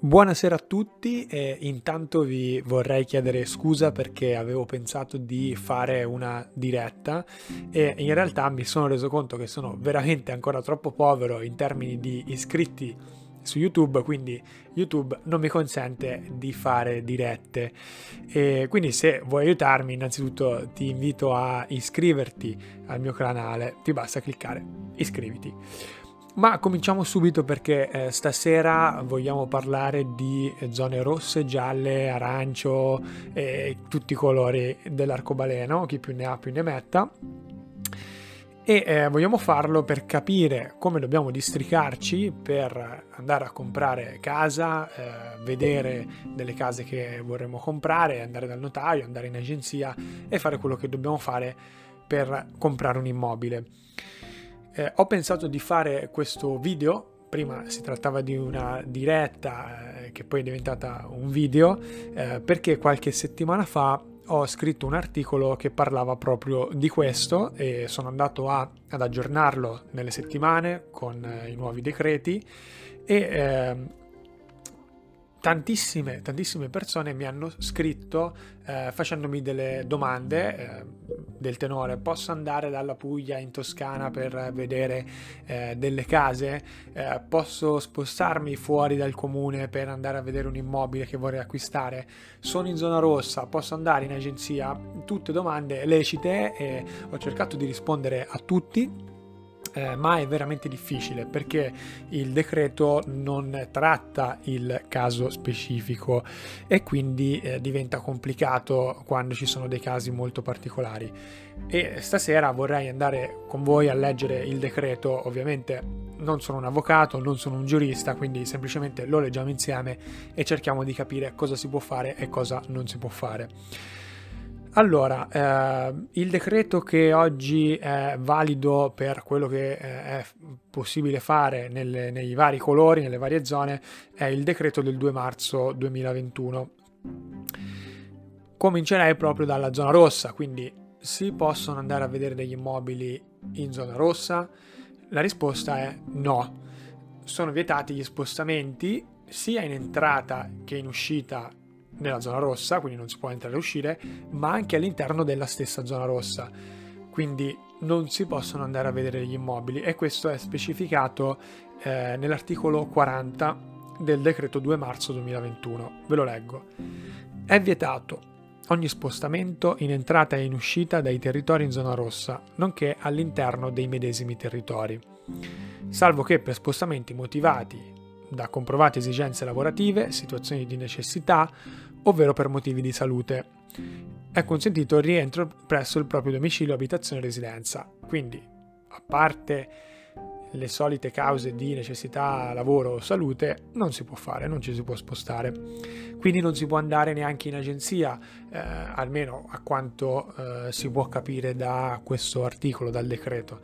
Buonasera a tutti, e intanto vi vorrei chiedere scusa perché avevo pensato di fare una diretta e in realtà mi sono reso conto che sono veramente ancora troppo povero in termini di iscritti su YouTube, quindi YouTube non mi consente di fare dirette. E quindi se vuoi aiutarmi, innanzitutto ti invito a iscriverti al mio canale, ti basta cliccare iscriviti. Ma cominciamo subito perché stasera vogliamo parlare di zone rosse, gialle, arancio e tutti i colori dell'arcobaleno, chi più ne ha più ne metta. E vogliamo farlo per capire come dobbiamo districarci per andare a comprare casa, vedere delle case che vorremmo comprare, andare dal notaio, andare in agenzia e fare quello che dobbiamo fare per comprare un immobile. Ho pensato di fare questo video, prima si trattava di una diretta che poi è diventata un video, perché qualche settimana fa ho scritto un articolo che parlava proprio di questo e sono andato ad aggiornarlo nelle settimane con i nuovi decreti e tantissime persone mi hanno scritto facendomi delle domande del tenore: posso andare dalla Puglia in Toscana per vedere delle case? Posso spostarmi fuori dal comune per andare a vedere un immobile che vorrei acquistare? Sono in zona rossa, posso andare in agenzia? Tutte domande lecite e ho cercato di rispondere a tutti. Ma è veramente difficile perché il decreto non tratta il caso specifico e quindi diventa complicato quando ci sono dei casi molto particolari. E stasera vorrei andare con voi a leggere il decreto. Ovviamente non sono un avvocato, non sono un giurista, quindi semplicemente lo leggiamo insieme e cerchiamo di capire cosa si può fare e cosa non si può fare. Allora, il decreto che oggi è valido per quello che è possibile fare nei vari colori, nelle varie zone, è il decreto del 2 marzo 2021. Comincerei proprio dalla zona rossa, quindi si possono andare a vedere degli immobili in zona rossa? La risposta è no. Sono vietati gli spostamenti sia in entrata che in uscita nella zona rossa, quindi non si può entrare e uscire, ma anche all'interno della stessa zona rossa, quindi non si possono andare a vedere gli immobili, e questo è specificato nell'articolo 40 del decreto 2 marzo 2021. Ve lo leggo: è vietato ogni spostamento in entrata e in uscita dai territori in zona rossa, nonché all'interno dei medesimi territori, salvo che per spostamenti motivati da comprovate esigenze lavorative, situazioni di necessità, ovvero per motivi di salute. È consentito il rientro presso il proprio domicilio, abitazione o residenza. Quindi, a parte le solite cause di necessità, lavoro o salute, non si può fare, non ci si può spostare. Quindi non si può andare neanche in agenzia, almeno a quanto si può capire da questo articolo, dal decreto.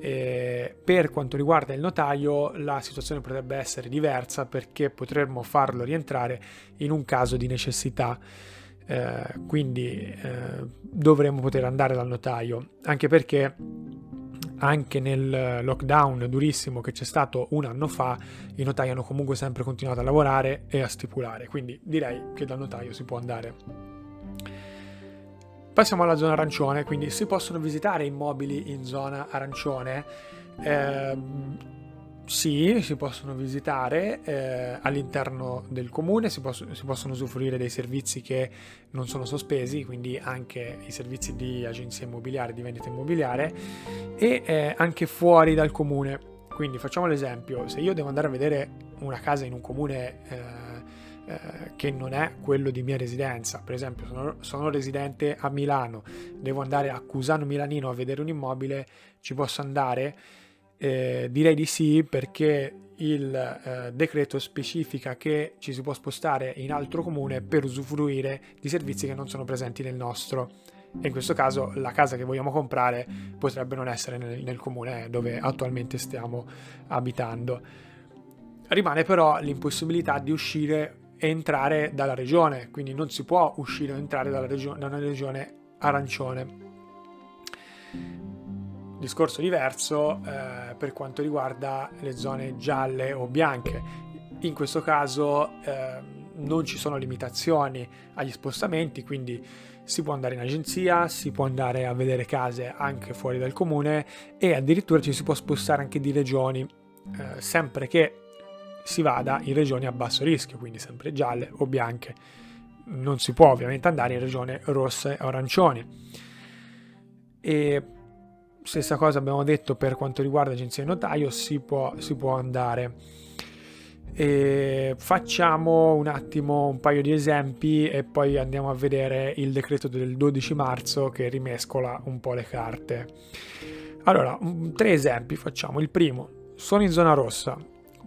Per quanto riguarda il notaio, la situazione potrebbe essere diversa, perché potremmo farlo rientrare in un caso di necessità. Quindi dovremmo poter andare dal notaio, anche perché anche nel lockdown durissimo che c'è stato un anno fa, i notai hanno comunque sempre continuato a lavorare e a stipulare, quindi direi che dal notaio si può andare. Passiamo alla zona arancione, quindi si possono visitare immobili in zona arancione? Sì, si possono visitare all'interno del comune, si possono usufruire dei servizi che non sono sospesi, quindi anche i servizi di agenzia immobiliare, di vendita immobiliare, e anche fuori dal comune. Quindi facciamo l'esempio: se io devo andare a vedere una casa in un comune che non è quello di mia residenza, per esempio sono residente a Milano, devo andare a Cusano Milanino a vedere un immobile, ci posso andare? Direi di sì, perché il decreto specifica che ci si può spostare in altro comune per usufruire di servizi che non sono presenti nel nostro, e in questo caso la casa che vogliamo comprare potrebbe non essere nel comune dove attualmente stiamo abitando. Rimane però l'impossibilità di uscire e entrare dalla regione, quindi non si può uscire o entrare da una regione arancione. Discorso diverso per quanto riguarda le zone gialle o bianche. In questo caso non ci sono limitazioni agli spostamenti, quindi si può andare in agenzia, si può andare a vedere case anche fuori dal comune e addirittura ci si può spostare anche di regioni, sempre che si vada in regioni a basso rischio, quindi sempre gialle o bianche. Non si può ovviamente andare in regioni rosse o arancioni. E stessa cosa abbiamo detto per quanto riguarda agenzia e notaio, si può andare. E facciamo un attimo un paio di esempi e poi andiamo a vedere il decreto del 12 marzo che rimescola un po' le carte. Allora, 3 esempi facciamo. Il primo: sono in zona rossa,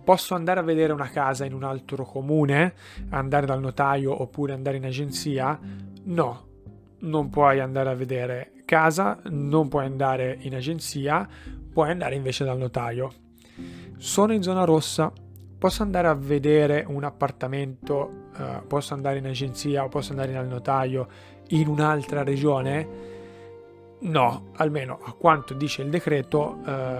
posso andare a vedere una casa in un altro comune, andare dal notaio oppure andare in agenzia? No, non puoi andare a vedere casa, non puoi andare in agenzia, puoi andare invece dal notaio. Sono in zona rossa, posso andare a vedere un appartamento, posso andare in agenzia o posso andare dal notaio in un'altra regione? No, almeno a quanto dice il decreto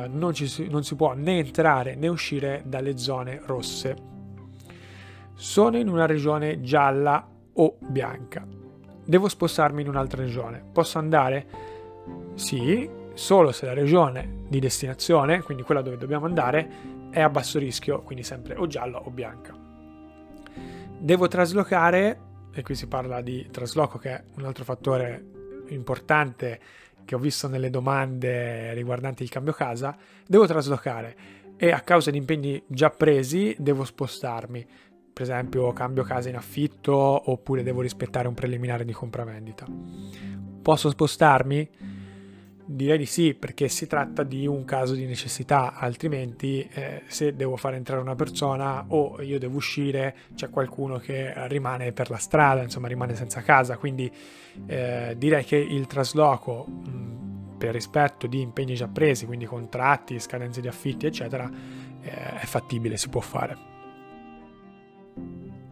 non si può né entrare né uscire dalle zone rosse. Sono in una regione gialla o bianca, devo spostarmi in un'altra regione, posso andare? Sì, solo se la regione di destinazione, quindi quella dove dobbiamo andare, è a basso rischio, quindi sempre o gialla o bianca. Devo traslocare, e qui si parla di trasloco, che è un altro fattore importante che ho visto nelle domande riguardanti il cambio casa. Devo traslocare e a causa di impegni già presi devo spostarmi, per esempio cambio casa in affitto oppure devo rispettare un preliminare di compravendita. Posso spostarmi? Direi di sì, perché si tratta di un caso di necessità, altrimenti se devo far entrare una persona o io devo uscire, c'è qualcuno che rimane per la strada, insomma rimane senza casa, quindi direi che il trasloco per rispetto di impegni già presi, quindi contratti, scadenze di affitti eccetera, è fattibile, si può fare.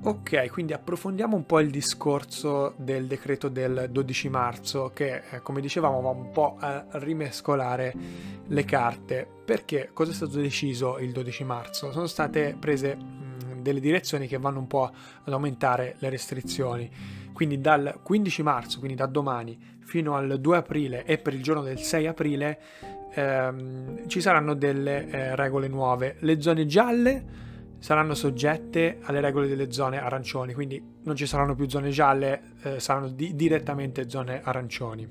Ok, quindi approfondiamo un po' il discorso del decreto del 12 marzo che, come dicevamo, va un po' a rimescolare le carte. Perché cosa è stato deciso il 12 marzo? Sono state prese delle direzioni che vanno un po' ad aumentare le restrizioni. Quindi dal 15 marzo, quindi da domani, fino al 2 aprile e per il giorno del 6 aprile ci saranno delle regole nuove. Le zone gialle saranno soggette alle regole delle zone arancioni, quindi non ci saranno più zone gialle, saranno direttamente zone arancioni.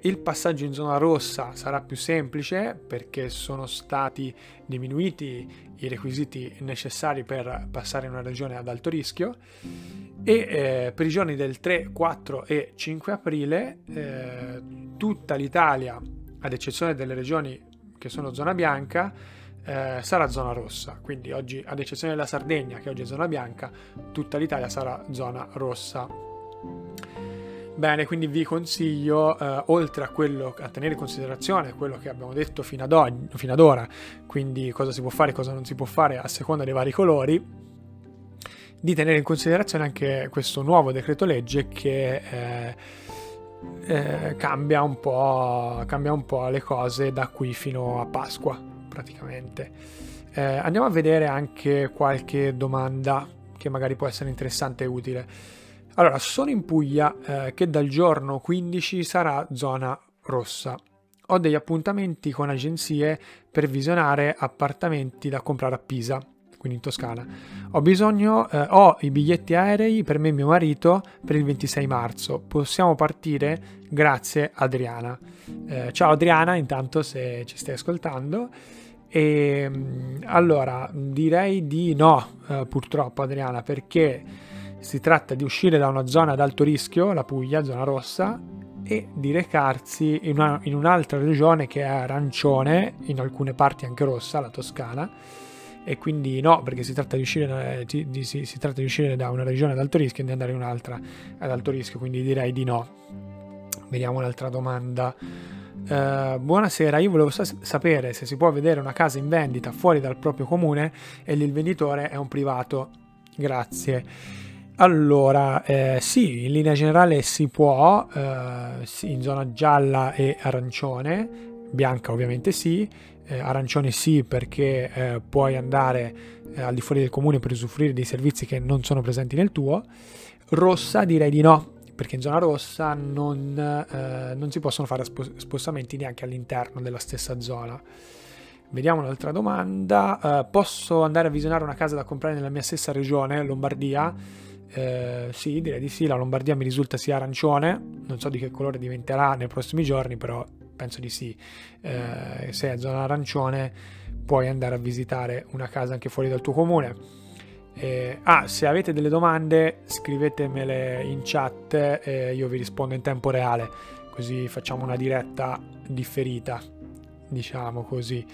Il passaggio in zona rossa sarà più semplice perché sono stati diminuiti i requisiti necessari per passare in una regione ad alto rischio e per i giorni del 3, 4 e 5 aprile tutta l'Italia, ad eccezione delle regioni che sono zona bianca, sarà zona rossa. Quindi oggi, ad eccezione della Sardegna che oggi è zona bianca, tutta l'Italia sarà zona rossa. Bene, quindi vi consiglio, oltre a tenere in considerazione quello che abbiamo detto fino ad ora, quindi cosa si può fare e cosa non si può fare a seconda dei vari colori, di tenere in considerazione anche questo nuovo decreto legge che cambia un po' le cose da qui fino a Pasqua praticamente. Andiamo a vedere anche qualche domanda che magari può essere interessante e utile. Allora, sono in Puglia che dal giorno 15 sarà zona rossa. Ho degli appuntamenti con agenzie per visionare appartamenti da comprare a Pisa, quindi in Toscana. Ho i biglietti aerei per me e mio marito per il 26 marzo. Possiamo partire? Grazie Adriana. Ciao Adriana, intanto, se ci stai ascoltando. E allora direi di no, purtroppo Adriana, perché si tratta di uscire da una zona ad alto rischio, la Puglia, zona rossa, e di recarsi in un'altra regione che è arancione, in alcune parti anche rossa, la Toscana. E quindi no, perché si tratta di uscire da una regione ad alto rischio e di andare in un'altra ad alto rischio, quindi direi di no. Vediamo un'altra domanda. Buonasera, io volevo sapere se si può vedere una casa in vendita fuori dal proprio comune e il venditore è un privato. Grazie. Allora, sì, in linea generale si può, in zona gialla e arancione, bianca ovviamente sì, arancione sì, perché puoi andare al di fuori del comune per usufruire di servizi che non sono presenti nel tuo. Rossa direi di no, perché in zona rossa non si possono fare spostamenti neanche all'interno della stessa zona. Vediamo un'altra domanda. Posso andare a visionare una casa da comprare nella mia stessa regione, Lombardia? Sì, direi di sì. La Lombardia mi risulta sia arancione, non so di che colore diventerà nei prossimi giorni, però penso di sì. Se è zona arancione puoi andare a visitare una casa anche fuori dal tuo comune. Se avete delle domande scrivetemele in chat e io vi rispondo in tempo reale, così facciamo una diretta differita, diciamo così.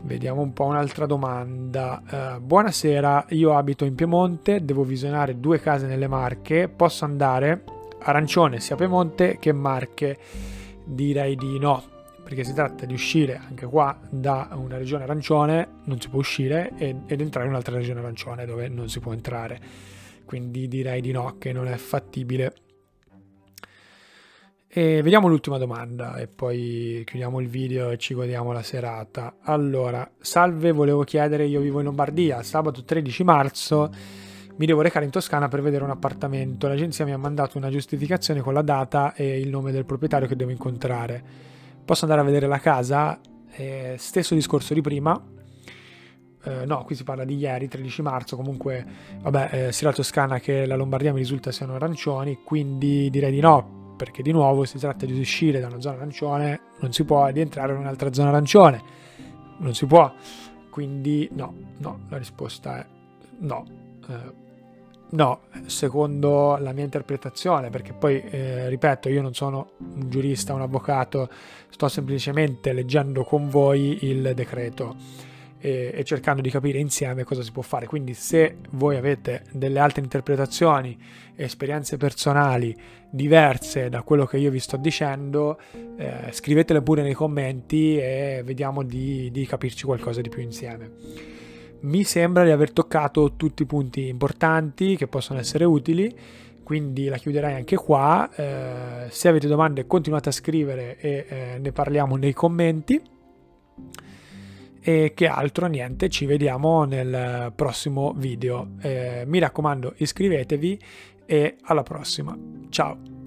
Vediamo un po' un'altra domanda. Buonasera, io abito in Piemonte, devo visionare due case nelle Marche, posso andare? Arancione sia Piemonte che Marche, direi di no, perché si tratta di uscire anche qua da una regione arancione, non si può uscire, ed entrare in un'altra regione arancione dove non si può entrare. Quindi direi di no, che non è fattibile. E vediamo l'ultima domanda e poi chiudiamo il video e ci godiamo la serata. Allora, salve, volevo chiedere, io vivo in Lombardia, sabato 13 marzo mi devo recare in Toscana per vedere un appartamento. L'agenzia mi ha mandato una giustificazione con la data e il nome del proprietario che devo incontrare. Posso andare a vedere la casa? Stesso discorso di prima. No, qui si parla di ieri, 13 marzo. Comunque, vabbè, sia la Toscana che la Lombardia mi risulta siano arancioni, quindi direi di no, perché di nuovo si tratta di uscire da una zona arancione, non si può, e di entrare in un'altra zona arancione, non si può. Quindi no, la risposta è no. No, secondo la mia interpretazione, perché poi, ripeto, io non sono un giurista, un avvocato, sto semplicemente leggendo con voi il decreto e cercando di capire insieme cosa si può fare. Quindi se voi avete delle altre interpretazioni, esperienze personali diverse da quello che io vi sto dicendo, scrivetele pure nei commenti e vediamo di capirci qualcosa di più insieme. Mi sembra di aver toccato tutti i punti importanti che possono essere utili, quindi la chiuderei anche qua. Se avete domande continuate a scrivere e ne parliamo nei commenti. E che altro? Niente, ci vediamo nel prossimo video. Mi raccomando, iscrivetevi e alla prossima. Ciao!